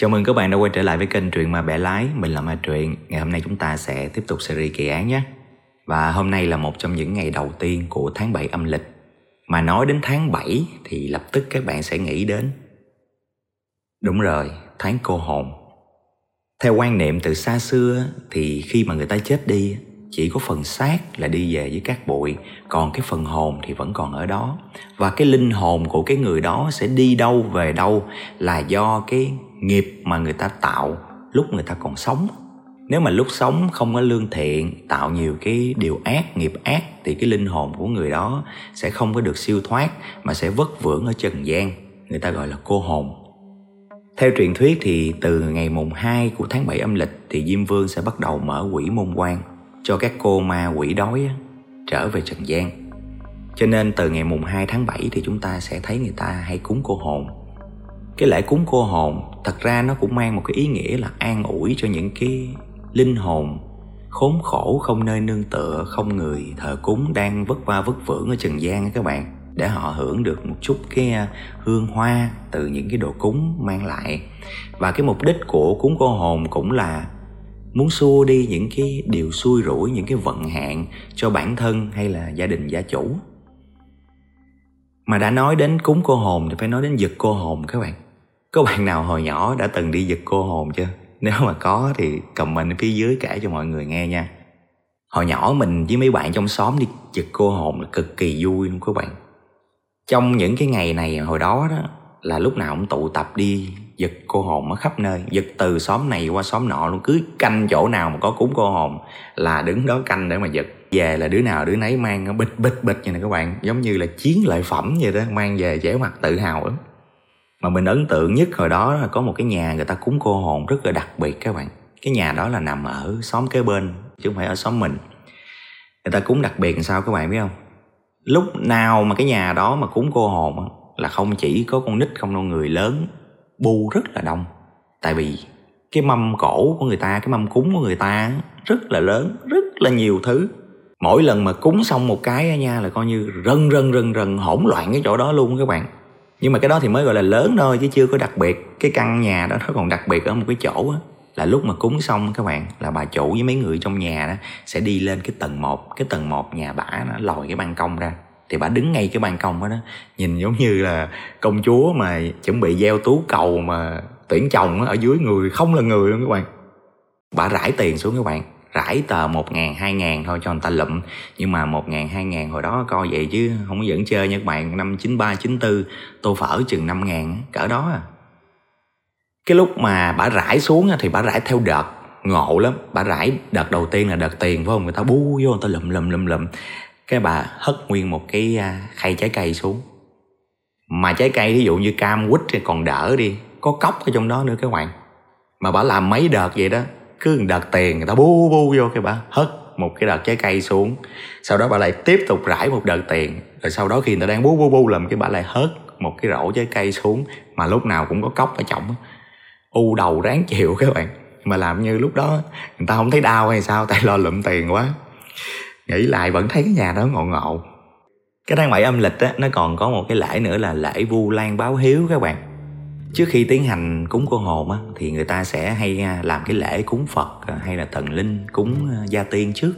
Chào mừng các bạn đã quay trở lại với kênh Truyện mà Bẻ lái, mình là Ma Truyện. Ngày hôm nay chúng ta sẽ tiếp tục series kỳ án nhé. Và hôm nay là một trong những ngày đầu tiên của tháng 7 âm lịch. Mà nói đến tháng 7 thì lập tức các bạn sẽ nghĩ đến. Đúng rồi, tháng cô hồn. Theo quan niệm từ xa xưa thì khi mà người ta chết đi, chỉ có phần xác là đi về với cát bụi, còn cái phần hồn thì vẫn còn ở đó. Và cái linh hồn của cái người đó sẽ đi đâu về đâu là do cái nghiệp mà người ta tạo lúc người ta còn sống. Nếu mà lúc sống không có lương thiện, tạo nhiều cái điều ác, nghiệp ác, thì cái linh hồn của người đó sẽ không có được siêu thoát mà sẽ vất vưởng ở trần gian, người ta gọi là cô hồn. Theo truyền thuyết thì từ ngày mùng 2 của tháng 7 âm lịch thì Diêm Vương sẽ bắt đầu mở quỷ môn quan cho các cô ma quỷ đói trở về trần gian. Cho nên từ ngày mùng 2 tháng 7 thì chúng ta sẽ thấy người ta hay cúng cô hồn. Cái lễ cúng cô hồn thật ra nó cũng mang một cái ý nghĩa là an ủi cho những cái linh hồn khốn khổ, không nơi nương tựa, không người thờ cúng, đang vất vả vất vưởng ở trần gian các bạn, để họ hưởng được một chút cái hương hoa từ những cái đồ cúng mang lại. Và cái mục đích của cúng cô hồn cũng là muốn xua đi những cái điều xui rủi, những cái vận hạn cho bản thân hay là gia đình gia chủ. Mà đã nói đến cúng cô hồn thì phải nói đến giật cô hồn các bạn. Có bạn nào hồi nhỏ đã từng đi giật cô hồn chưa? Nếu mà có thì comment ở phía dưới kể cho mọi người nghe nha. Hồi nhỏ mình với mấy bạn trong xóm đi giật cô hồn là cực kỳ vui luôn các bạn. Trong những cái ngày này hồi đó là lúc nào cũng tụ tập đi giật cô hồn ở khắp nơi, giật từ xóm này qua xóm nọ luôn, cứ canh chỗ nào mà có cúng cô hồn là đứng đó canh để mà giật. Về là đứa nào đứa nấy mang bịch như này các bạn, giống như là chiến lợi phẩm vậy đó, mang về vẻ mặt tự hào lắm. Mà mình ấn tượng nhất hồi đó là có một cái nhà người ta cúng cô hồn rất là đặc biệt các bạn. Cái nhà đó là nằm ở xóm kế bên chứ không phải ở xóm mình. Người ta cúng đặc biệt làm sao các bạn biết không? Lúc nào mà cái nhà đó mà cúng cô hồn là không chỉ có con nít không đâu, người lớn bu rất là đông. Tại vì cái mâm cổ của người ta, cái mâm cúng của người ta rất là lớn, rất là nhiều thứ. Mỗi lần mà cúng xong một cái nha là coi như rần hỗn loạn cái chỗ đó luôn các bạn. Nhưng mà cái đó thì mới gọi là lớn thôi chứ chưa có đặc biệt. Cái căn nhà đó nó còn đặc biệt ở một cái chỗ là lúc mà cúng xong các bạn, là bà chủ với mấy người trong nhà đó sẽ đi lên cái tầng 1. Cái tầng 1 nhà bả nó lòi cái ban công ra, thì bà đứng ngay cái ban công đó, nhìn giống như là công chúa mà chuẩn bị gieo tú cầu mà tuyển chồng ở dưới người không là người luôn các bạn. Bà rải tiền xuống các bạn, rải tờ 1.000, 2.000 thôi cho người ta lụm. Nhưng mà 1.000, 2.000 hồi đó coi vậy chứ không có dẫn chơi nha các bạn. Năm 93, 94 tô phở chừng 5.000 cỡ đó à. Cái lúc mà bà rải xuống thì bà rải theo đợt, ngộ lắm. Bà rải đợt đầu tiên là đợt tiền phải không, người ta bu vô người ta lụm. Cái bà hất nguyên một cái khay trái cây xuống. Mà trái cây ví dụ như cam quýt thì còn đỡ đi, có cốc ở trong đó nữa các bạn. Mà bà làm mấy đợt vậy đó, cứ đợt tiền người ta bu vô, cái bà hất một cái đợt trái cây xuống. Sau đó bà lại tiếp tục rải một đợt tiền. Rồi sau đó khi người ta đang bu làm cái bà lại hất một cái rổ trái cây xuống, mà lúc nào cũng có cốc ở trong. U đầu ráng chịu các bạn. Mà làm như lúc đó người ta không thấy đau hay sao, tại lo lụm tiền quá. Nghĩ lại vẫn thấy cái nhà đó ngộ. Cái tháng 7 âm lịch á, nó còn có một cái lễ nữa là lễ Vu Lan báo hiếu các bạn. Trước khi tiến hành cúng cô hồn á, thì người ta sẽ hay làm cái lễ cúng Phật hay là thần linh, cúng gia tiên trước.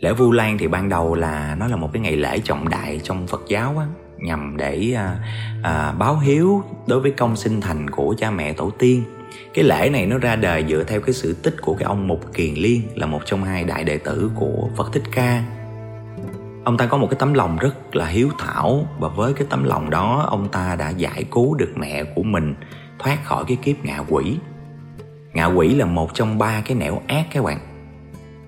Lễ Vu Lan thì ban đầu là nó là một cái ngày lễ trọng đại trong Phật giáo á, nhằm để báo hiếu đối với công sinh thành của cha mẹ tổ tiên. Cái lễ này nó ra đời dựa theo cái sự tích của cái ông Mục Kiền Liên, là một trong hai đại đệ tử của Phật Thích Ca. Ông ta có một cái tấm lòng rất là hiếu thảo, và với cái tấm lòng đó ông ta đã giải cứu được mẹ của mình thoát khỏi cái kiếp ngạ quỷ. Ngạ quỷ là một trong 3 cái nẻo ác các bạn.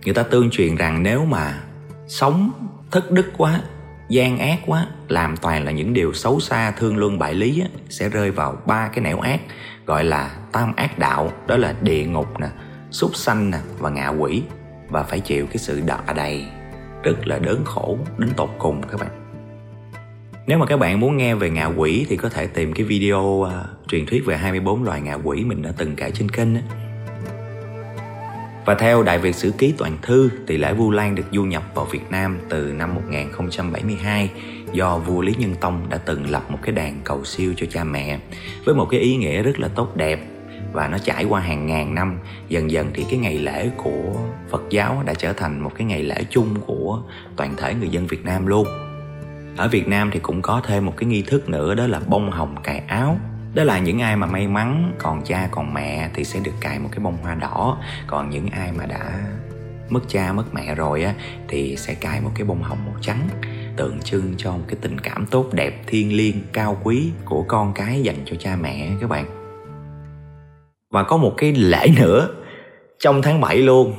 Người ta tương truyền rằng nếu mà sống thất đức quá, gian ác quá, làm toàn là những điều xấu xa, thương luân bại lý á, sẽ rơi vào 3 cái nẻo ác gọi là tam ác đạo. Đó là địa ngục nè, súc sanh nè và ngạ quỷ. Và phải chịu cái sự đọa đầy rất là đớn khổ đến tột cùng các bạn. Nếu mà các bạn muốn nghe về ngạ quỷ thì có thể tìm cái video truyền thuyết về 24 loài ngạ quỷ mình đã từng kể trên kênh. Và theo Đại Việt Sử Ký Toàn Thư thì lễ Vu Lan được du nhập vào Việt Nam từ năm 1072 do vua Lý Nhân Tông đã từng lập một cái đàn cầu siêu cho cha mẹ với một cái ý nghĩa rất là tốt đẹp. và nó trải qua hàng ngàn năm. Dần dần thì cái ngày lễ của Phật giáo đã trở thành một cái ngày lễ chung của toàn thể người dân Việt Nam luôn. Ở Việt Nam thì cũng có thêm một cái nghi thức nữa, đó là bông hồng cài áo. Đó là những ai mà may mắn còn cha còn mẹ thì sẽ được cài một cái bông hoa đỏ, còn những ai mà đã mất cha mất mẹ rồi á thì sẽ cài một cái bông hồng màu trắng, tượng trưng cho một cái tình cảm tốt đẹp thiêng liêng cao quý của con cái dành cho cha mẹ các bạn. Và có một cái lễ nữa trong tháng 7 luôn,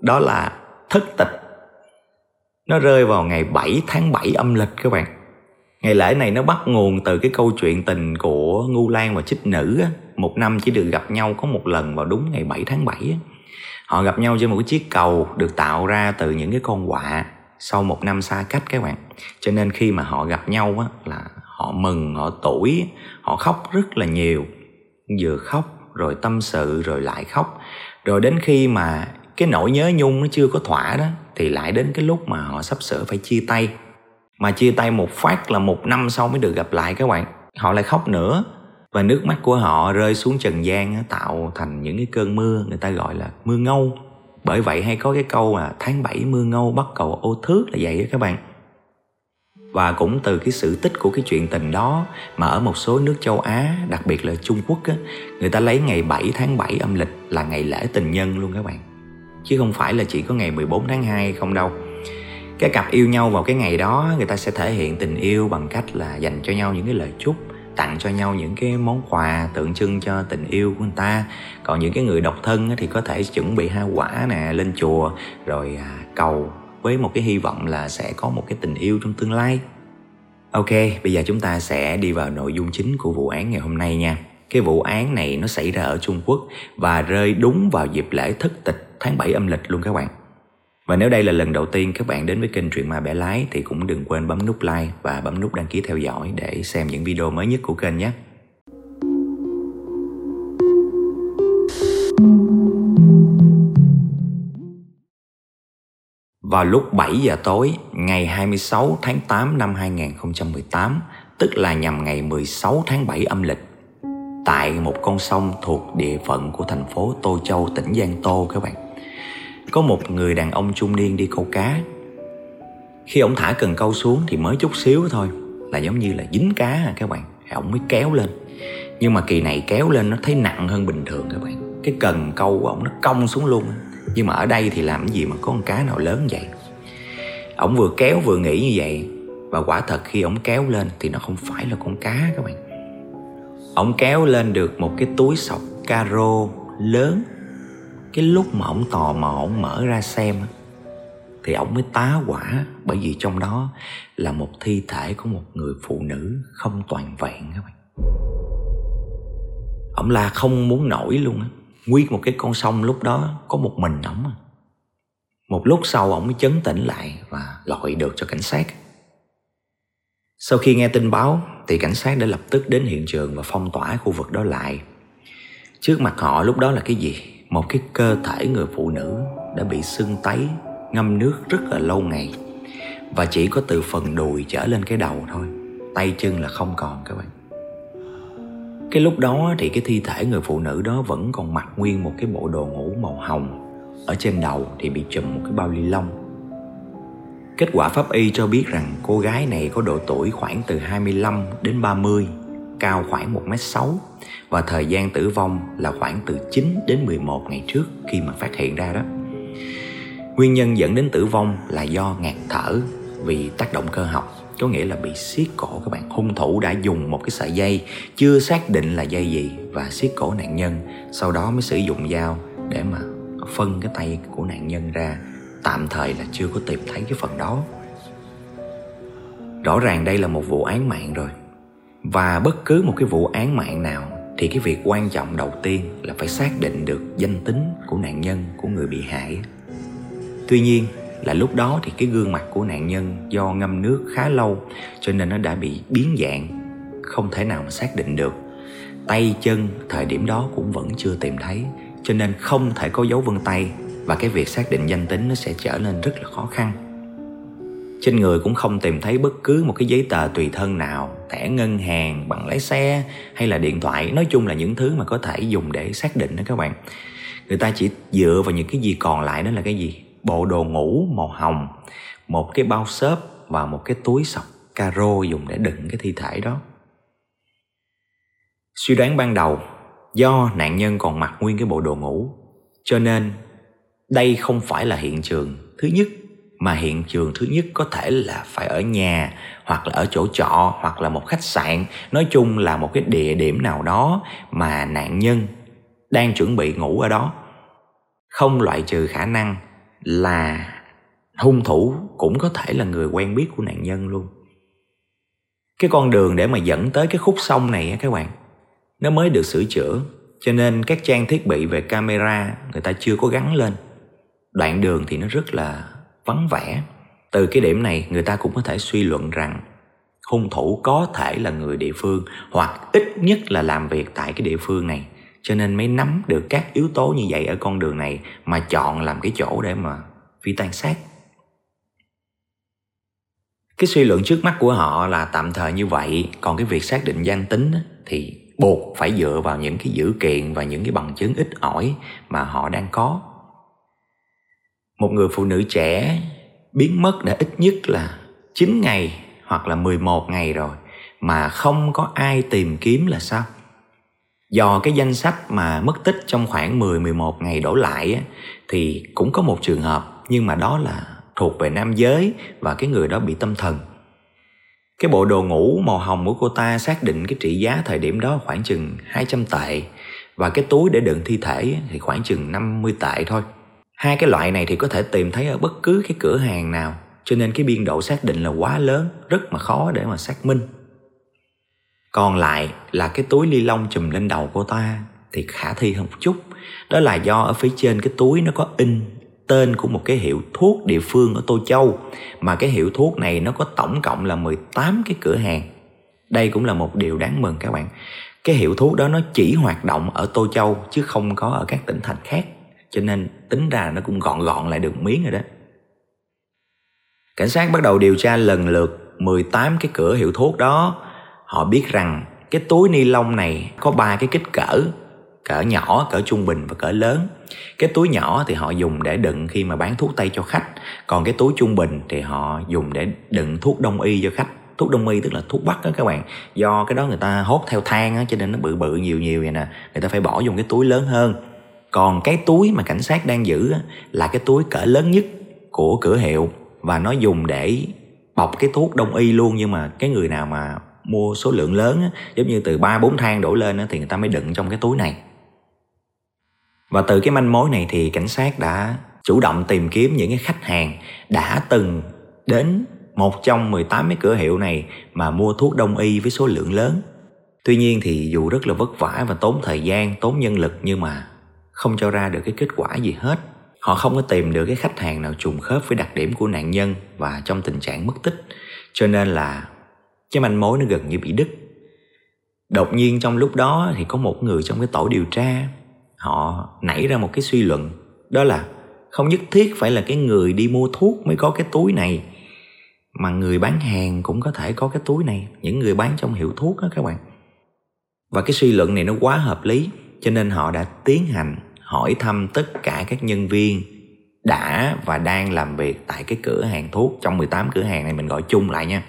đó là thất tịch. Nó rơi vào ngày 7 tháng 7 âm lịch các bạn. Ngày lễ này nó bắt nguồn từ cái câu chuyện tình của Ngưu Lang và Chức Nữ á. Một năm chỉ được gặp nhau có một lần vào đúng ngày 7 tháng 7 á. Họ gặp nhau trên một cái chiếc cầu được tạo ra từ những cái con quạ sau một năm xa cách các bạn. Cho nên khi mà họ gặp nhau á, là họ mừng, họ tủi, họ khóc rất là nhiều. Vừa khóc rồi tâm sự rồi lại khóc. Rồi đến khi mà cái nỗi nhớ nhung nó chưa có thỏa đó thì lại đến cái lúc mà họ sắp sửa phải chia tay. Mà chia tay một phát là một năm sau mới được gặp lại các bạn. Họ lại khóc nữa. Và nước mắt của họ rơi xuống trần gian tạo thành những cái cơn mưa, người ta gọi là mưa ngâu. Bởi vậy hay có cái câu là tháng 7 mưa ngâu bắt cầu ô thước là vậy đó các bạn. Và cũng từ cái sự tích của cái chuyện tình đó mà ở một số nước châu Á, đặc biệt là Trung Quốc á, người ta lấy ngày 7 tháng 7 âm lịch là ngày lễ tình nhân luôn các bạn. Chứ không phải là chỉ có ngày 14 tháng 2 không đâu. Cái cặp yêu nhau vào cái ngày đó, người ta sẽ thể hiện tình yêu bằng cách là dành cho nhau những cái lời chúc, tặng cho nhau những cái món quà tượng trưng cho tình yêu của người ta. Còn những cái người độc thân thì có thể chuẩn bị hoa quả nè, lên chùa rồi cầu với một cái hy vọng là sẽ có một cái tình yêu trong tương lai. Ok, bây giờ chúng ta sẽ đi vào nội dung chính của vụ án ngày hôm nay nha. Cái vụ án này nó xảy ra ở Trung Quốc và rơi đúng vào dịp lễ thất tịch tháng 7 âm lịch luôn các bạn. Và nếu đây là lần đầu tiên các bạn đến với kênh Truyện mà Bẻ lái thì cũng đừng quên bấm nút like và bấm nút đăng ký theo dõi để xem những video mới nhất của kênh nhé. Vào lúc 7 giờ tối ngày 26 tháng 8 năm 2018, tức là nhằm ngày 16 tháng 7 âm lịch, tại một con sông thuộc địa phận của thành phố Tô Châu, tỉnh Giang Tô các bạn, có một người đàn ông trung niên đi câu cá. Khi ông thả cần câu xuống thì mới chút xíu thôi là giống như là dính cá các bạn, ông mới kéo lên. Nhưng mà kỳ này kéo lên nó thấy nặng hơn bình thường các bạn. Cái cần câu của ông nó cong xuống luôn. Nhưng mà ở đây thì làm cái gì mà có con cá nào lớn vậy. Ông vừa kéo vừa nghĩ như vậy. Và quả thật khi ông kéo lên thì nó không phải là con cá các bạn. Ông kéo lên được một cái túi sọc caro lớn. Cái lúc mà ổng tò mò ổng mở ra xem thì ổng mới tá hỏa, bởi vì trong đó là một thi thể của một người phụ nữ không toàn vẹn các bạn. Ổng la không muốn nổi luôn á. Nguyên một cái con sông lúc đó có một mình ổng. Một lúc sau ổng mới trấn tĩnh lại và gọi được cho cảnh sát. Sau khi nghe tin báo thì cảnh sát đã lập tức đến hiện trường và phong tỏa khu vực đó lại. Trước mặt họ lúc đó là cái gì? Một cái cơ thể người phụ nữ đã bị sưng tấy, ngâm nước rất là lâu ngày. Và chỉ có từ phần đùi trở lên cái đầu thôi, tay chân là không còn các bạn. Cái lúc đó thì cái thi thể người phụ nữ đó vẫn còn mặc nguyên một cái bộ đồ ngủ màu hồng. Ở trên đầu thì bị trùm một cái bao ni lông. Kết quả pháp y cho biết rằng cô gái này có độ tuổi khoảng từ 25 đến 30, cao khoảng 1m6. Và thời gian tử vong là khoảng từ 9 đến 11 ngày trước khi mà phát hiện ra đó. Nguyên nhân dẫn đến tử vong là do ngạt thở vì tác động cơ học, có nghĩa là bị siết cổ các bạn. Hung thủ đã dùng một cái sợi dây chưa xác định là dây gì và siết cổ nạn nhân, sau đó mới sử dụng dao để mà phân cái tay của nạn nhân ra. Tạm thời là chưa có tìm thấy cái phần đó. Rõ ràng đây là một vụ án mạng rồi. Và bất cứ một cái vụ án mạng nào thì cái việc quan trọng đầu tiên là phải xác định được danh tính của nạn nhân, của người bị hại. Tuy nhiên là lúc đó thì cái gương mặt của nạn nhân do ngâm nước khá lâu cho nên nó đã bị biến dạng, không thể nào mà xác định được. Tay chân thời điểm đó cũng vẫn chưa tìm thấy, cho nên không thể có dấu vân tay. Và cái việc xác định danh tính nó sẽ trở nên rất là khó khăn. Trên người cũng không tìm thấy bất cứ một cái giấy tờ tùy thân nào, thẻ ngân hàng, bằng lái xe hay là điện thoại. Nói chung là những thứ mà có thể dùng để xác định đó các bạn. Người ta chỉ dựa vào những cái gì còn lại, đó là cái gì? Bộ đồ ngủ màu hồng, một cái bao xốp và một cái túi sọc caro dùng để đựng cái thi thể đó. Suy đoán ban đầu, do nạn nhân còn mặc nguyên cái bộ đồ ngủ, cho nên đây không phải là hiện trường thứ nhất, mà hiện trường thứ nhất có thể là phải ở nhà, hoặc là ở chỗ trọ, hoặc là một khách sạn. Nói chung là một cái địa điểm nào đó mà nạn nhân đang chuẩn bị ngủ ở đó. Không loại trừ khả năng là hung thủ cũng có thể là người quen biết của nạn nhân luôn. Cái con đường để mà dẫn tới cái khúc sông này các bạn, nó mới được sửa chữa, cho nên các trang thiết bị về camera người ta chưa có gắn lên. Đoạn đường thì nó rất là vắng vẻ. Từ cái điểm này người ta cũng có thể suy luận rằng hung thủ có thể là người địa phương, hoặc ít nhất là làm việc tại cái địa phương này, cho nên mới nắm được các yếu tố như vậy ở con đường này mà chọn làm cái chỗ để mà phi tang xác. Cái suy luận trước mắt của họ là tạm thời như vậy, còn cái việc xác định danh tính thì buộc phải dựa vào những cái dữ kiện và những cái bằng chứng ít ỏi mà họ đang có. Một người phụ nữ trẻ biến mất đã ít nhất là 9 ngày hoặc là 11 ngày rồi mà không có ai tìm kiếm là sao? Do cái danh sách mà mất tích trong khoảng 10-11 ngày đổ lại thì cũng có một trường hợp, nhưng mà đó là thuộc về nam giới và cái người đó bị tâm thần. Cái bộ đồ ngủ màu hồng của cô ta xác định cái trị giá thời điểm đó khoảng chừng 200 tệ, và cái túi để đựng thi thể thì khoảng chừng 50 tệ thôi. Hai cái loại này thì có thể tìm thấy ở bất cứ cái cửa hàng nào, cho nên cái biên độ xác định là quá lớn, rất mà khó để mà xác minh. Còn lại là cái túi ni lông chùm lên đầu cô ta thì khả thi hơn một chút. Đó là do ở phía trên cái túi nó có in tên của một cái hiệu thuốc địa phương ở Tô Châu, mà cái hiệu thuốc này nó có tổng cộng là 18 cái cửa hàng. Đây cũng là một điều đáng mừng các bạn. Cái hiệu thuốc đó nó chỉ hoạt động ở Tô Châu chứ không có ở các tỉnh thành khác, cho nên tính ra nó cũng gọn lại được miếng rồi đó. Cảnh sát bắt đầu điều tra lần lượt 18 cái cửa hiệu thuốc đó. Họ biết rằng cái túi ni lông này có 3 cái kích cỡ nhỏ, cỡ trung bình và cỡ lớn. Cái túi nhỏ thì họ dùng để đựng khi mà bán thuốc tây cho khách, còn cái túi trung bình thì họ dùng để đựng thuốc đông y cho khách. Thuốc đông y tức là thuốc bắc đó các bạn. Do cái đó người ta hốt theo thang á, cho nên nó bự nhiều vậy nè, người ta phải bỏ dùng cái túi lớn hơn. Còn cái túi mà cảnh sát đang giữ á, là cái túi cỡ lớn nhất của cửa hiệu, và nó dùng để bọc cái thuốc đông y luôn. Nhưng mà cái người nào mà mua số lượng lớn á, giống như từ 3-4 thang đổ lên á, thì người ta mới đựng trong cái túi này. Và từ cái manh mối này thì cảnh sát đã chủ động tìm kiếm những cái khách hàng đã từng đến một trong 18 cái cửa hiệu này mà mua thuốc đông y với số lượng lớn. Tuy nhiên thì dù rất là vất vả và tốn thời gian, tốn nhân lực, nhưng mà không cho ra được cái kết quả gì hết. Họ không có tìm được cái khách hàng nào trùng khớp với đặc điểm của nạn nhân và trong tình trạng mất tích, cho nên là cái manh mối nó gần như bị đứt. Đột nhiên trong lúc đó thì có một người trong cái tổ điều tra, họ nảy ra một cái suy luận, đó là không nhất thiết phải là cái người đi mua thuốc mới có cái túi này, mà người bán hàng cũng có thể có cái túi này, những người bán trong hiệu thuốc đó các bạn. Và cái suy luận này nó quá hợp lý, cho nên họ đã tiến hành hỏi thăm tất cả các nhân viên đã và đang làm việc tại cái cửa hàng thuốc, trong 18 cửa hàng này mình gọi chung lại nha,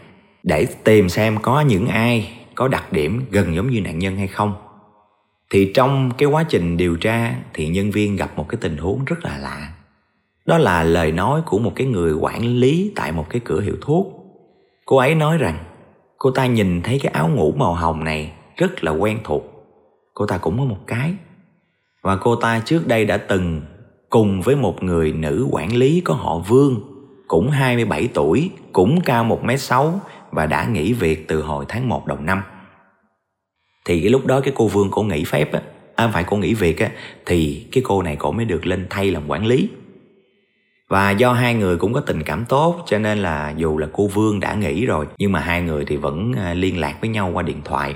để tìm xem có những ai có đặc điểm gần giống như nạn nhân hay không. Thì trong cái quá trình điều tra thì nhân viên gặp một cái tình huống rất là lạ. Đó là lời nói của một cái người quản lý tại một cái cửa hiệu thuốc. Cô ấy nói rằng cô ta nhìn thấy cái áo ngủ màu hồng này rất là quen thuộc. Cô ta cũng có một cái. Và cô ta trước đây đã từng cùng với một người nữ quản lý có họ Vương, cũng 27 tuổi, cũng cao 1m6 và đã nghỉ việc từ hồi tháng 1 đầu năm. Thì cái lúc đó cái cô Vương, cô nghỉ phép á, à, phải cô nghỉ việc á, thì cái cô này cô mới được lên thay làm quản lý. Và do hai người cũng có tình cảm tốt, cho nên là dù là cô Vương đã nghỉ rồi, nhưng mà hai người thì vẫn liên lạc với nhau qua điện thoại.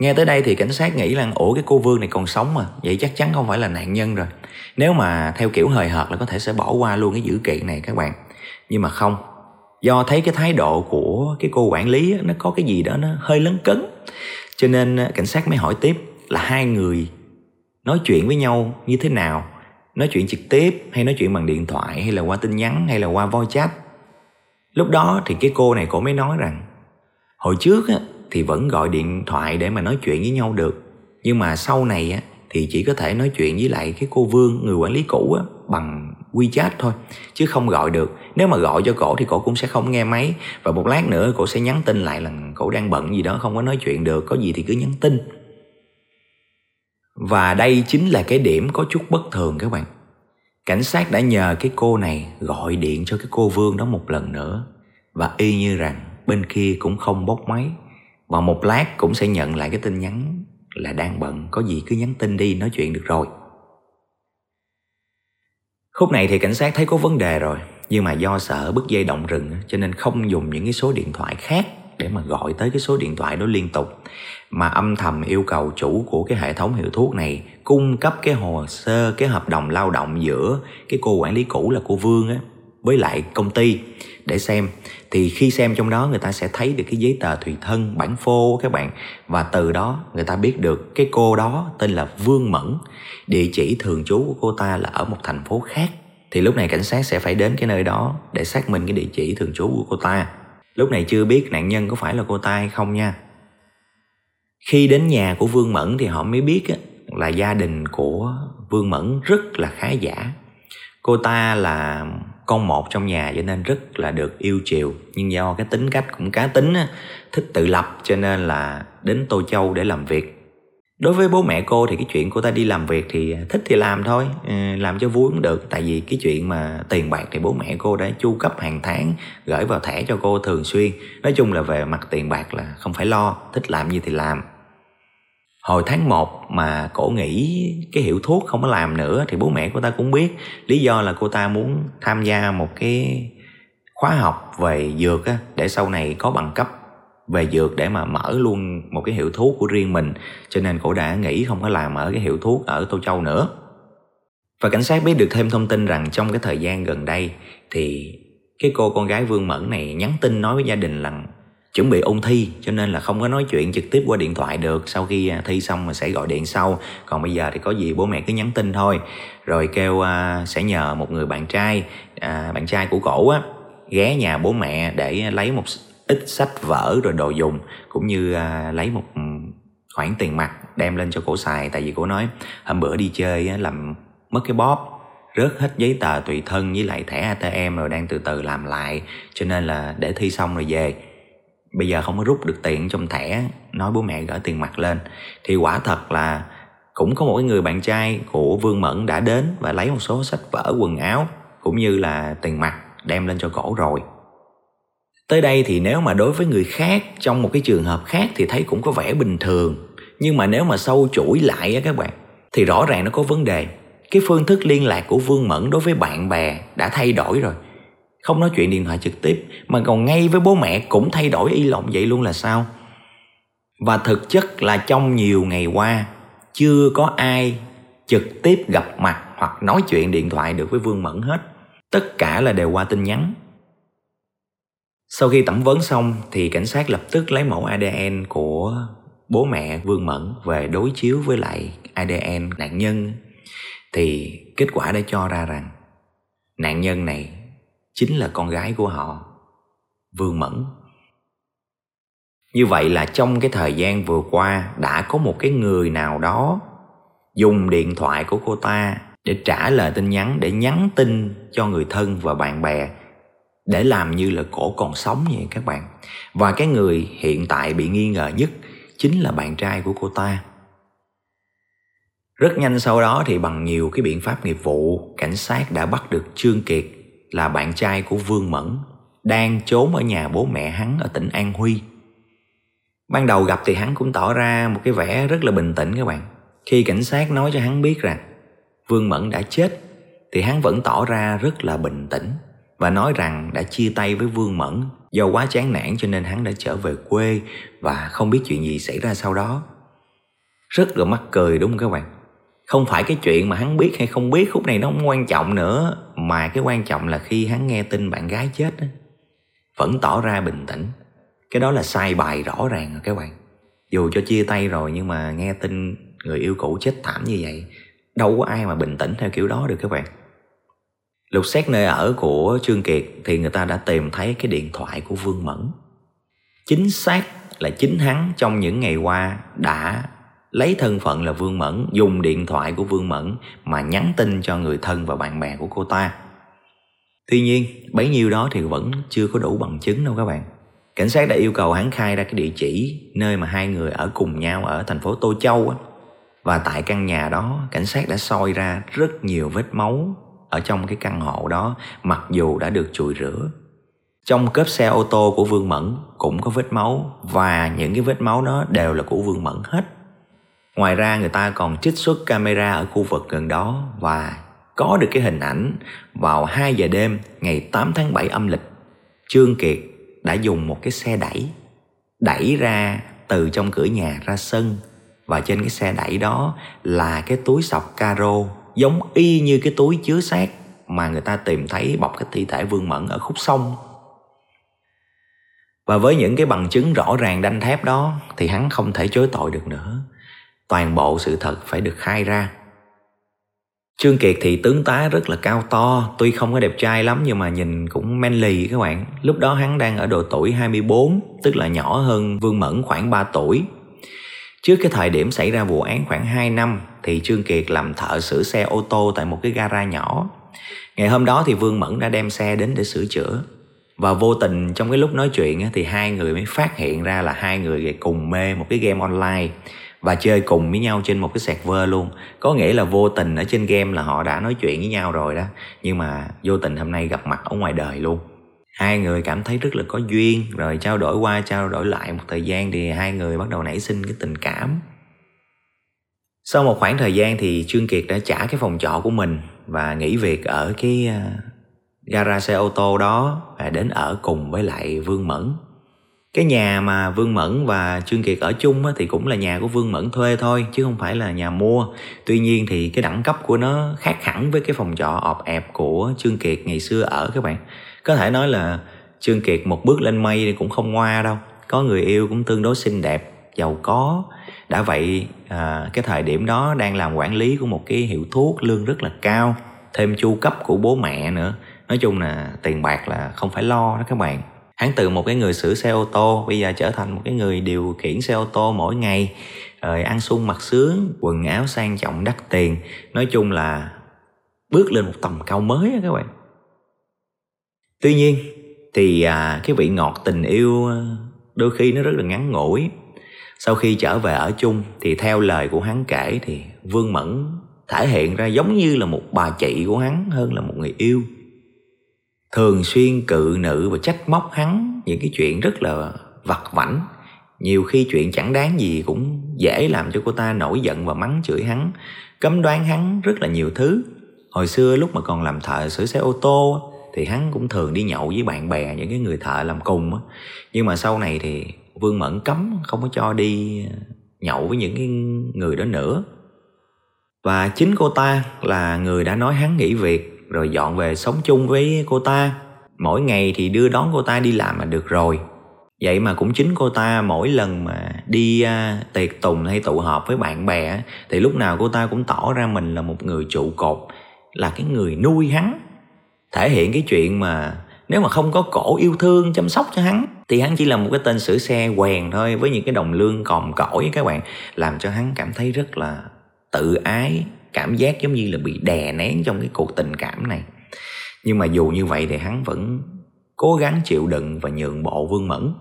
Nghe tới đây thì cảnh sát nghĩ là ủa, cái cô Vương này còn sống mà, vậy chắc chắn không phải là nạn nhân rồi. Nếu mà theo kiểu hời hợt là có thể sẽ bỏ qua luôn cái dữ kiện này các bạn. Nhưng mà không, do thấy cái thái độ của cái cô quản lý nó có cái gì đó nó hơi lấn cấn, cho nên cảnh sát mới hỏi tiếp là hai người nói chuyện với nhau như thế nào, nói chuyện trực tiếp hay nói chuyện bằng điện thoại hay là qua tin nhắn hay là qua voice chat. Lúc đó thì cái cô này cổ mới nói rằng hồi trước thì vẫn gọi điện thoại để mà nói chuyện với nhau được, nhưng mà sau này thì chỉ có thể nói chuyện với lại cái cô Vương, người quản lý cũ bằng WeChat thôi, chứ không gọi được. Nếu mà gọi cho cổ thì cổ cũng sẽ không nghe máy, và một lát nữa cổ sẽ nhắn tin lại là cổ đang bận gì đó, không có nói chuyện được, có gì thì cứ nhắn tin. Và đây chính là cái điểm có chút bất thường các bạn. Cảnh sát đã nhờ cái cô này gọi điện cho cái cô Vương đó một lần nữa, và y như rằng bên kia cũng không bốc máy, và một lát cũng sẽ nhận lại cái tin nhắn là đang bận, có gì cứ nhắn tin đi, nói chuyện được rồi. Khúc này thì cảnh sát thấy có vấn đề rồi, nhưng mà do sợ bứt dây động rừng cho nên không dùng những cái số điện thoại khác để mà gọi tới cái số điện thoại đó liên tục, mà âm thầm yêu cầu chủ của cái hệ thống hiệu thuốc này cung cấp cái hồ sơ, cái hợp đồng lao động giữa cái cô quản lý cũ là cô Vương với lại công ty để xem. Thì khi xem trong đó người ta sẽ thấy được cái giấy tờ tùy thân, bản phô các bạn, và từ đó người ta biết được cái cô đó tên là Vương Mẫn, địa chỉ thường trú của cô ta là ở một thành phố khác. Thì lúc này cảnh sát sẽ phải đến cái nơi đó để xác minh cái địa chỉ thường trú của cô ta. Lúc này chưa biết nạn nhân có phải là cô ta hay không nha. Khi đến nhà của Vương Mẫn thì họ mới biết là gia đình của Vương Mẫn rất là khá giả. Cô ta là con một trong nhà cho nên rất là được yêu chiều, nhưng do cái tính cách cũng cá tính, thích tự lập, cho nên là đến Tô Châu để làm việc. Đối với bố mẹ cô thì cái chuyện cô ta đi làm việc thì thích thì làm thôi, làm cho vui cũng được. Tại vì cái chuyện mà tiền bạc thì bố mẹ cô đã chu cấp hàng tháng, gửi vào thẻ cho cô thường xuyên. Nói chung là về mặt tiền bạc là không phải lo, thích làm gì thì làm. Hồi tháng 1 mà cổ nghỉ cái hiệu thuốc không có làm nữa thì bố mẹ cô ta cũng biết. Lý do là cô ta muốn tham gia một cái khóa học về dược để sau này có bằng cấp về dược để mà mở luôn một cái hiệu thuốc của riêng mình. Cho nên cổ đã nghỉ không có làm ở cái hiệu thuốc ở Tô Châu nữa. Và cảnh sát biết được thêm thông tin rằng trong cái thời gian gần đây thì cái cô con gái Vương Mẫn này nhắn tin nói với gia đình rằng chuẩn bị ôn thi, cho nên là không có nói chuyện trực tiếp qua điện thoại được. Sau khi thi xong mà sẽ gọi điện sau. Còn bây giờ thì có gì bố mẹ cứ nhắn tin thôi. Rồi kêu sẽ nhờ một người bạn trai của cổ ghé nhà bố mẹ để lấy một ít sách vở rồi đồ dùng, cũng như lấy một khoản tiền mặt đem lên cho cổ xài. Tại vì cổ nói hôm bữa đi chơi làm mất cái bóp, rớt hết giấy tờ tùy thân với lại thẻ ATM, rồi đang từ từ làm lại, cho nên là để thi xong rồi về. Bây giờ không có rút được tiền trong thẻ, nói bố mẹ gửi tiền mặt lên. Thì quả thật là cũng có một cái người bạn trai của Vương Mẫn đã đến và lấy một số sách vở, quần áo cũng như là tiền mặt đem lên cho cổ rồi. Tới đây thì nếu mà đối với người khác trong một cái trường hợp khác thì thấy cũng có vẻ bình thường, nhưng mà nếu mà sâu chuỗi lại á các bạn thì rõ ràng nó có vấn đề. Cái phương thức liên lạc của Vương Mẫn đối với bạn bè đã thay đổi rồi, không nói chuyện điện thoại trực tiếp, mà còn ngay với bố mẹ cũng thay đổi y lộn vậy luôn là sao? Và thực chất là trong nhiều ngày qua chưa có ai trực tiếp gặp mặt hoặc nói chuyện điện thoại được với Vương Mẫn hết, tất cả là đều qua tin nhắn. Sau khi thẩm vấn xong thì cảnh sát lập tức lấy mẫu ADN của bố mẹ Vương Mẫn về đối chiếu với lại ADN nạn nhân. Thì kết quả đã cho ra rằng nạn nhân này chính là con gái của họ, Vương Mẫn. Như vậy là trong cái thời gian vừa qua đã có một cái người nào đó dùng điện thoại của cô ta để trả lời tin nhắn, để nhắn tin cho người thân và bạn bè, để làm như là cổ còn sống vậy các bạn. Và cái người hiện tại bị nghi ngờ nhất chính là bạn trai của cô ta. Rất nhanh sau đó thì bằng nhiều cái biện pháp nghiệp vụ, cảnh sát đã bắt được Trương Kiệt là bạn trai của Vương Mẫn, đang trốn ở nhà bố mẹ hắn ở tỉnh An Huy. Ban đầu gặp thì hắn cũng tỏ ra một cái vẻ rất là bình tĩnh các bạn. Khi cảnh sát nói cho hắn biết rằng Vương Mẫn đã chết thì hắn vẫn tỏ ra rất là bình tĩnh và nói rằng đã chia tay với Vương Mẫn do quá chán nản cho nên hắn đã trở về quê và không biết chuyện gì xảy ra sau đó. Rất là mắc cười đúng không các bạn? Không phải cái chuyện mà hắn biết hay không biết khúc này nó không quan trọng nữa, mà cái quan trọng là khi hắn nghe tin bạn gái chết vẫn tỏ ra bình tĩnh. Cái đó là sai bài rõ ràng rồi các bạn. Dù cho chia tay rồi nhưng mà nghe tin người yêu cũ chết thảm như vậy, đâu có ai mà bình tĩnh theo kiểu đó được các bạn. Lục xét nơi ở của Trương Kiệt thì người ta đã tìm thấy cái điện thoại của Vương Mẫn. Chính xác là chính hắn trong những ngày qua đã lấy thân phận là Vương Mẫn, dùng điện thoại của Vương Mẫn mà nhắn tin cho người thân và bạn bè của cô ta. Tuy nhiên, bấy nhiêu đó thì vẫn chưa có đủ bằng chứng đâu các bạn. Cảnh sát đã yêu cầu hắn khai ra cái địa chỉ nơi mà hai người ở cùng nhau ở thành phố Tô Châu. Và tại căn nhà đó, cảnh sát đã soi ra rất nhiều vết máu ở trong cái căn hộ đó, mặc dù đã được chùi rửa. Trong cốp xe ô tô của Vương Mẫn cũng có vết máu, và những cái vết máu đó đều là của Vương Mẫn hết. Ngoài ra người ta còn trích xuất camera ở khu vực gần đó và có được cái hình ảnh vào 2 giờ đêm ngày 8 tháng 7 âm lịch. Trương Kiệt đã dùng một cái xe đẩy ra từ trong cửa nhà ra sân, và trên cái xe đẩy đó là cái túi xọc caro giống y như cái túi chứa xác mà người ta tìm thấy bọc cái thi thể Vương Mẫn ở khúc sông. Và với những cái bằng chứng rõ ràng đanh thép đó thì hắn không thể chối tội được nữa. Toàn bộ sự thật phải được khai ra. Trương Kiệt thì tướng tá rất là cao to, tuy không có đẹp trai lắm nhưng mà nhìn cũng manly các bạn. Lúc đó hắn đang ở độ tuổi 24, tức là nhỏ hơn Vương Mẫn khoảng 3 tuổi. Trước cái thời điểm xảy ra vụ án khoảng 2 năm thì Trương Kiệt làm thợ sửa xe ô tô tại một cái gara nhỏ. Ngày hôm đó thì Vương Mẫn đã đem xe đến để sửa chữa. Và vô tình trong cái lúc nói chuyện thì hai người mới phát hiện ra là hai người cùng mê một cái game online và chơi cùng với nhau trên một cái server luôn. Có nghĩa là vô tình ở trên game là họ đã nói chuyện với nhau rồi đó, nhưng mà vô tình hôm nay gặp mặt ở ngoài đời luôn. Hai người cảm thấy rất là có duyên, rồi trao đổi qua trao đổi lại một thời gian thì hai người bắt đầu nảy sinh cái tình cảm. Sau một khoảng thời gian thì Trương Kiệt đã trả cái phòng trọ của mình và nghỉ việc ở cái gara xe ô tô đó và đến ở cùng với lại Vương Mẫn. Cái nhà mà Vương Mẫn và Trương Kiệt ở chung thì cũng là nhà của Vương Mẫn thuê thôi chứ không phải là nhà mua. Tuy nhiên thì cái đẳng cấp của nó khác hẳn với cái phòng trọ ọp ẹp của Trương Kiệt ngày xưa ở các bạn. Có thể nói là Trương Kiệt một bước lên mây thì cũng không ngoa đâu. Có người yêu cũng tương đối xinh đẹp, giàu có. Đã vậy cái thời điểm đó đang làm quản lý của một cái hiệu thuốc, lương rất là cao, thêm chu cấp của bố mẹ nữa. Nói chung là tiền bạc là không phải lo đó các bạn. Hắn từ một cái người sửa xe ô tô bây giờ trở thành một cái người điều khiển xe ô tô mỗi ngày, rồi ăn sung mặc sướng, quần áo sang trọng đắt tiền. Nói chung là bước lên một tầm cao mới đó các bạn. Tuy nhiên thì cái vị ngọt tình yêu đôi khi nó rất là ngắn ngủi. Sau khi trở về ở chung thì theo lời của hắn kể thì Vương Mẫn thể hiện ra giống như là một bà chị của hắn hơn là một người yêu. Thường xuyên cự nữ và trách móc hắn những cái chuyện rất là vặt vãnh. Nhiều khi chuyện chẳng đáng gì cũng dễ làm cho cô ta nổi giận và mắng chửi hắn, cấm đoán hắn rất là nhiều thứ. Hồi xưa lúc mà còn làm thợ sửa xe ô tô thì hắn cũng thường đi nhậu với bạn bè, những cái người thợ làm cùng á. Nhưng mà sau này thì Vương Mẫn cấm không có cho đi nhậu với những cái người đó nữa. Và chính cô ta là người đã nói hắn nghỉ việc rồi dọn về sống chung với cô ta. Mỗi ngày thì đưa đón cô ta đi làm là được rồi. Vậy mà cũng chính cô ta mỗi lần mà đi tiệc tùng hay tụ họp với bạn bè thì lúc nào cô ta cũng tỏ ra mình là một người trụ cột, là cái người nuôi hắn. Thể hiện cái chuyện mà nếu mà không có cổ yêu thương chăm sóc cho hắn thì hắn chỉ là một cái tên sửa xe quèn thôi, với những cái đồng lương còm cõi các bạn. Làm cho hắn cảm thấy rất là tự ái, cảm giác giống như là bị đè nén trong cái cuộc tình cảm này. Nhưng mà dù như vậy thì hắn vẫn cố gắng chịu đựng và nhượng bộ Vương Mẫn.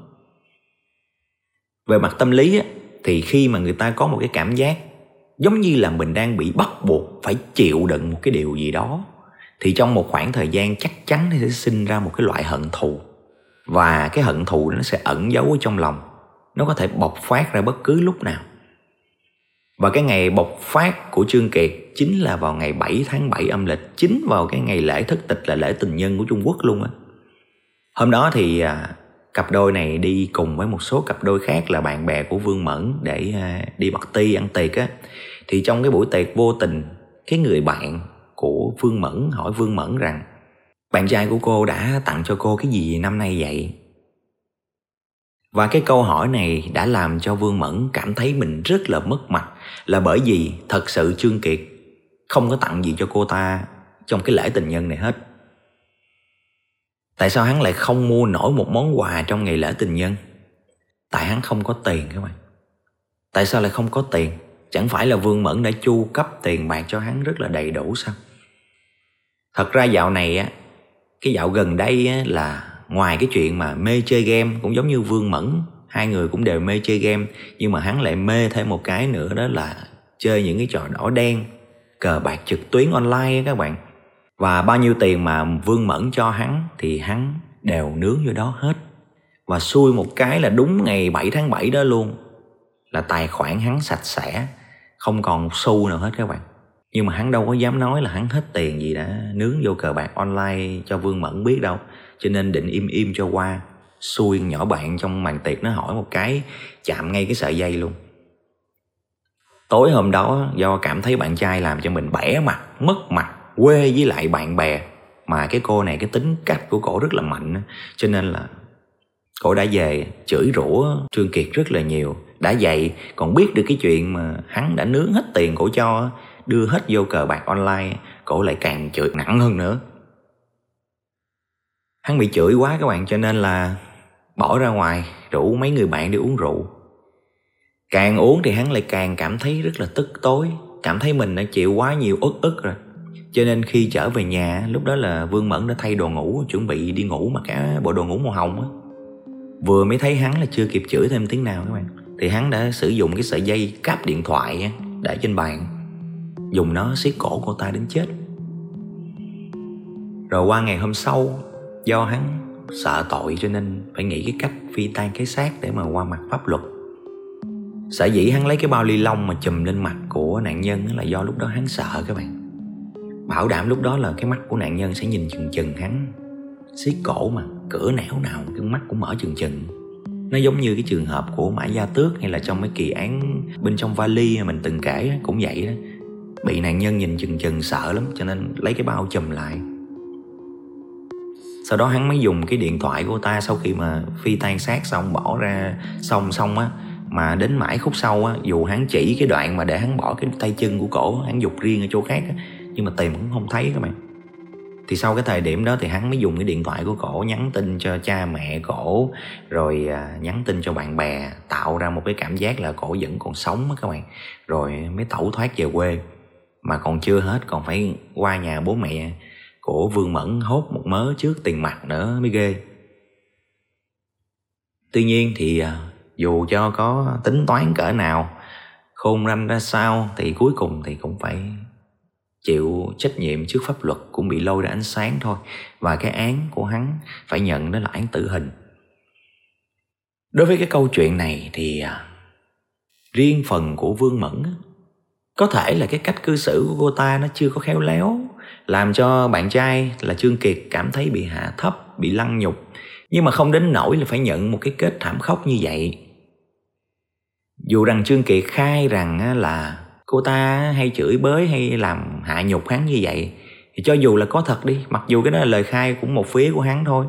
Về mặt tâm lý thì khi mà người ta có một cái cảm giác giống như là mình đang bị bắt buộc phải chịu đựng một cái điều gì đó, thì trong một khoảng thời gian chắc chắn nó sẽ sinh ra một cái loại hận thù. Và cái hận thù nó sẽ ẩn giấu ở trong lòng, nó có thể bộc phát ra bất cứ lúc nào. Và cái ngày bộc phát của Trương Kiệt chính là vào ngày 7 tháng 7 âm lịch, chính vào cái ngày lễ thất tịch là lễ tình nhân của Trung Quốc luôn á. Hôm đó thì cặp đôi này đi cùng với một số cặp đôi khác là bạn bè của Vương Mẫn để đi party ăn tiệc á. Thì trong cái buổi tiệc vô tình, cái người bạn của Vương Mẫn hỏi Vương Mẫn rằng: bạn trai của cô đã tặng cho cô cái gì năm nay vậy? Và cái câu hỏi này đã làm cho Vương Mẫn cảm thấy mình rất là mất mặt, là bởi vì thật sự Trương Kiệt không có tặng gì cho cô ta trong cái lễ tình nhân này hết. Tại sao hắn lại không mua nổi một món quà trong ngày lễ tình nhân? Tại hắn không có tiền các bạn. Tại sao lại không có tiền? Chẳng phải là Vương Mẫn đã chu cấp tiền bạc cho hắn rất là đầy đủ sao? Thật ra dạo này á, cái dạo gần đây á, là ngoài cái chuyện mà mê chơi game, cũng giống như Vương Mẫn, hai người cũng đều mê chơi game, nhưng mà hắn lại mê thêm một cái nữa, đó là chơi những cái trò đỏ đen, cờ bạc trực tuyến online các bạn. Và bao nhiêu tiền mà Vương Mẫn cho hắn thì hắn đều nướng vô đó hết. Và xui một cái là đúng ngày 7 tháng 7 đó luôn, là tài khoản hắn sạch sẽ, không còn một xu nào hết các bạn. Nhưng mà hắn đâu có dám nói là hắn hết tiền gì đã nướng vô cờ bạc online cho Vương Mẫn biết đâu, cho nên định im im cho qua. Xui nhỏ bạn trong màn tiệc nó hỏi một cái, chạm ngay cái sợi dây luôn. Tối hôm đó do cảm thấy bạn trai làm cho mình bẻ mặt, mất mặt, quê với lại bạn bè, mà cái cô này cái tính cách của cổ rất là mạnh, cho nên là cổ đã về chửi rủa Trương Kiệt rất là nhiều. Đã vậy còn biết được cái chuyện mà hắn đã nướng hết tiền cổ cho, đưa hết vô cờ bạc online, cổ lại càng chửi nặng hơn nữa. Hắn bị chửi quá các bạn, cho nên là bỏ ra ngoài rủ mấy người bạn đi uống rượu. Càng uống thì hắn lại càng cảm thấy rất là tức tối, cảm thấy mình đã chịu quá nhiều uất ức rồi. Cho nên khi trở về nhà, lúc đó là Vương Mẫn đã thay đồ ngủ, chuẩn bị đi ngủ mà cả bộ đồ ngủ màu hồng á. Vừa mới thấy hắn là chưa kịp chửi thêm tiếng nào các bạn, thì hắn đã sử dụng cái sợi dây cáp điện thoại để trên bàn, dùng nó siết cổ cô ta đến chết. Rồi qua ngày hôm sau, do hắn sợ tội cho nên phải nghĩ cái cách phi tan cái xác để mà qua mặt pháp luật. Sở dĩ hắn lấy cái bao ni lông mà chùm lên mặt của nạn nhân là do lúc đó hắn sợ các bạn. Bảo đảm lúc đó là cái mắt của nạn nhân sẽ nhìn chừng chừng hắn, siết cổ mà cửa nẻo nào cái mắt cũng mở chừng chừng. Nó giống như cái trường hợp của Mã Gia Tước, hay là trong mấy kỳ án bên trong vali mình từng kể cũng vậy đó. Bị nạn nhân nhìn chừng chừng sợ lắm, cho nên lấy cái bao chùm lại. Sau đó hắn mới dùng cái điện thoại của cô ta, sau khi mà phi tan xác xong bỏ ra xong á, mà đến mãi khúc sau á, dù hắn chỉ cái đoạn mà để hắn bỏ cái tay chân của cổ, hắn giục riêng ở chỗ khác á, nhưng mà tìm cũng không thấy các bạn. Thì sau cái thời điểm đó thì hắn mới dùng cái điện thoại của cổ nhắn tin cho cha mẹ cổ, rồi nhắn tin cho bạn bè, tạo ra một cái cảm giác là cổ vẫn còn sống á các bạn, rồi mới tẩu thoát về quê. Mà còn chưa hết, còn phải qua nhà bố mẹ của Vương Mẫn hốt một mớ trước tiền mặt nữa mới ghê. Tuy nhiên thì dù cho có tính toán cỡ nào, khôn ranh ra sao, thì cuối cùng thì cũng phải chịu trách nhiệm trước pháp luật, cũng bị lôi ra ánh sáng thôi. Và cái án của hắn phải nhận đó là án tử hình. Đối với cái câu chuyện này thì riêng phần của Vương Mẫn, có thể là cái cách cư xử của cô ta nó chưa có khéo léo, làm cho bạn trai là Trương Kiệt cảm thấy bị hạ thấp, bị lăng nhục, nhưng mà không đến nỗi là phải nhận một cái kết thảm khốc như vậy. Dù rằng Trương Kiệt khai rằng là cô ta hay chửi bới hay làm hạ nhục hắn như vậy, thì cho dù là có thật đi, mặc dù cái đó là lời khai cũng một phía của hắn thôi,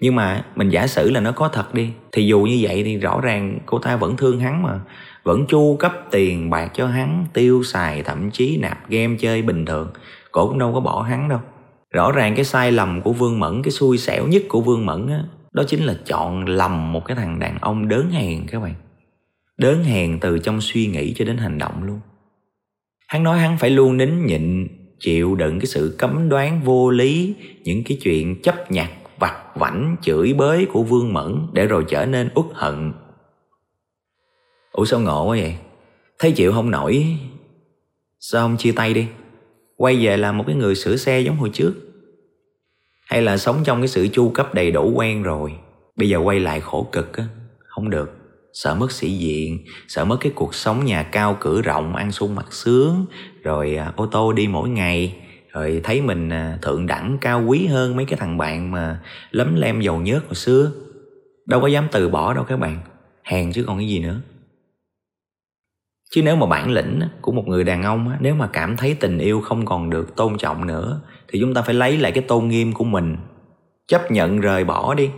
nhưng mà mình giả sử là nó có thật đi, thì dù như vậy thì rõ ràng cô ta vẫn thương hắn mà, vẫn chu cấp tiền bạc cho hắn tiêu xài, thậm chí nạp game chơi bình thường, cổ cũng đâu có bỏ hắn đâu. Rõ ràng cái sai lầm của Vương Mẫn, cái xui xẻo nhất của Vương Mẫn á, đó chính là chọn lầm một cái thằng đàn ông đớn hèn các bạn. Đớn hèn từ trong suy nghĩ cho đến hành động luôn. Hắn nói hắn phải luôn nín nhịn, chịu đựng cái sự cấm đoán vô lý, những cái chuyện chấp nhặt, vặt vãnh, chửi bới của Vương Mẫn, để rồi trở nên uất hận. Ủa sao ngộ quá vậy? Thấy chịu không nổi, sao không chia tay đi, quay về làm một cái người sửa xe giống hồi trước? Hay là sống trong cái sự chu cấp đầy đủ quen rồi, bây giờ quay lại khổ cực á, không được, sợ mất sĩ diện, sợ mất cái cuộc sống nhà cao cửa rộng, ăn sung mặc sướng, rồi ô tô đi mỗi ngày, rồi thấy mình thượng đẳng cao quý hơn mấy cái thằng bạn mà lấm lem dầu nhớt hồi xưa. Đâu có dám từ bỏ đâu các bạn, hèn chứ còn cái gì nữa. Chứ nếu mà bản lĩnh của một người đàn ông, nếu mà cảm thấy tình yêu không còn được tôn trọng nữa, thì chúng ta phải lấy lại cái tôn nghiêm của mình, chấp nhận rời bỏ đi.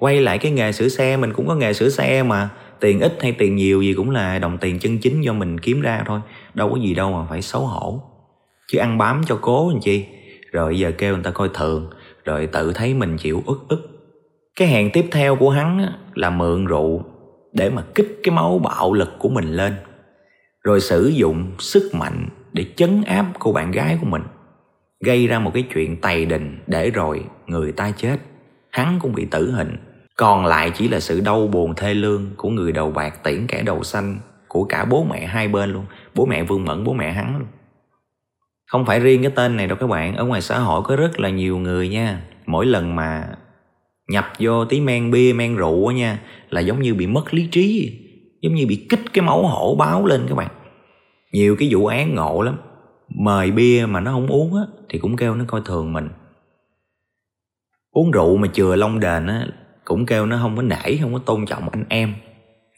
Quay lại cái nghề sửa xe, mình cũng có nghề sửa xe mà, tiền ít hay tiền nhiều gì cũng là đồng tiền chân chính do mình kiếm ra thôi, đâu có gì đâu mà phải xấu hổ. Chứ ăn bám cho cố làm chi, rồi giờ kêu người ta coi thường, rồi tự thấy mình chịu uất ức. Cái hẹn tiếp theo của hắn là mượn rượu để mà kích cái máu bạo lực của mình lên, rồi sử dụng sức mạnh để trấn áp cô bạn gái của mình, gây ra một cái chuyện tày đình để rồi người ta chết, hắn cũng bị tử hình. Còn lại chỉ là sự đau buồn thê lương của người đầu bạc tiễn kẻ đầu xanh, của cả bố mẹ hai bên luôn, bố mẹ Vương Mẫn, bố mẹ hắn luôn. Không phải riêng cái tên này đâu các bạn, ở ngoài xã hội có rất là nhiều người nha, mỗi lần mà nhập vô tí men bia men rượu á nha, là giống như bị mất lý trí, giống như bị kích cái máu hổ báo lên các bạn. Nhiều cái vụ án ngộ lắm, mời bia mà nó không uống á thì cũng kêu nó coi thường mình, uống rượu mà chừa long đền á cũng kêu nó không có nể, không có tôn trọng anh em,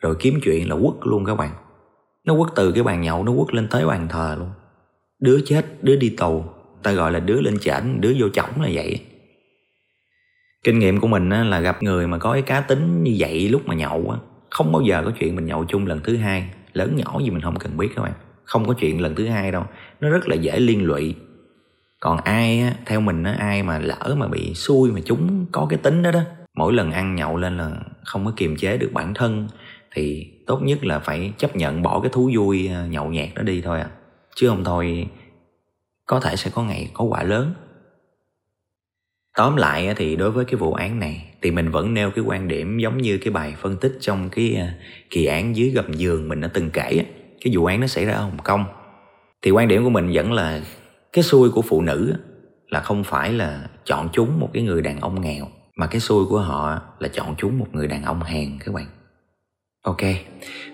rồi kiếm chuyện là quất luôn các bạn. Nó quất từ cái bàn nhậu, nó quất lên tới bàn thờ luôn. Đứa chết, đứa đi tù, ta gọi là đứa lên chảnh, đứa vô chổng là vậy. Kinh nghiệm của mình là gặp người mà có cái cá tính như vậy lúc mà nhậu, không bao giờ có chuyện mình nhậu chung lần thứ hai, lớn nhỏ gì mình không cần biết các bạn. Không có chuyện lần thứ hai đâu, nó rất là dễ liên lụy. Còn ai, theo mình ai mà lỡ mà bị xui mà chúng có cái tính đó đó, mỗi lần ăn nhậu lên là không có kiềm chế được bản thân, thì tốt nhất là phải chấp nhận bỏ cái thú vui nhậu nhẹt đó đi thôi à. Chứ không thôi có thể sẽ có ngày có quả lớn. Tóm lại thì đối với cái vụ án này thì mình vẫn nêu cái quan điểm giống như cái bài phân tích trong cái kỳ án dưới gầm giường mình đã từng kể. Cái vụ án nó xảy ra ở Hồng Kông, thì quan điểm của mình vẫn là cái xui của phụ nữ là không phải là chọn chúng một cái người đàn ông nghèo, mà cái xui của họ là chọn chúng một người đàn ông hèn các bạn. Ok,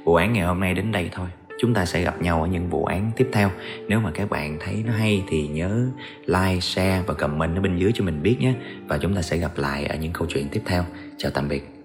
vụ án ngày hôm nay đến đây thôi. Chúng ta sẽ gặp nhau ở những vụ án tiếp theo. Nếu mà các bạn thấy nó hay thì nhớ like, share và comment ở bên dưới cho mình biết nhé. Và chúng ta sẽ gặp lại ở những câu chuyện tiếp theo. Chào tạm biệt.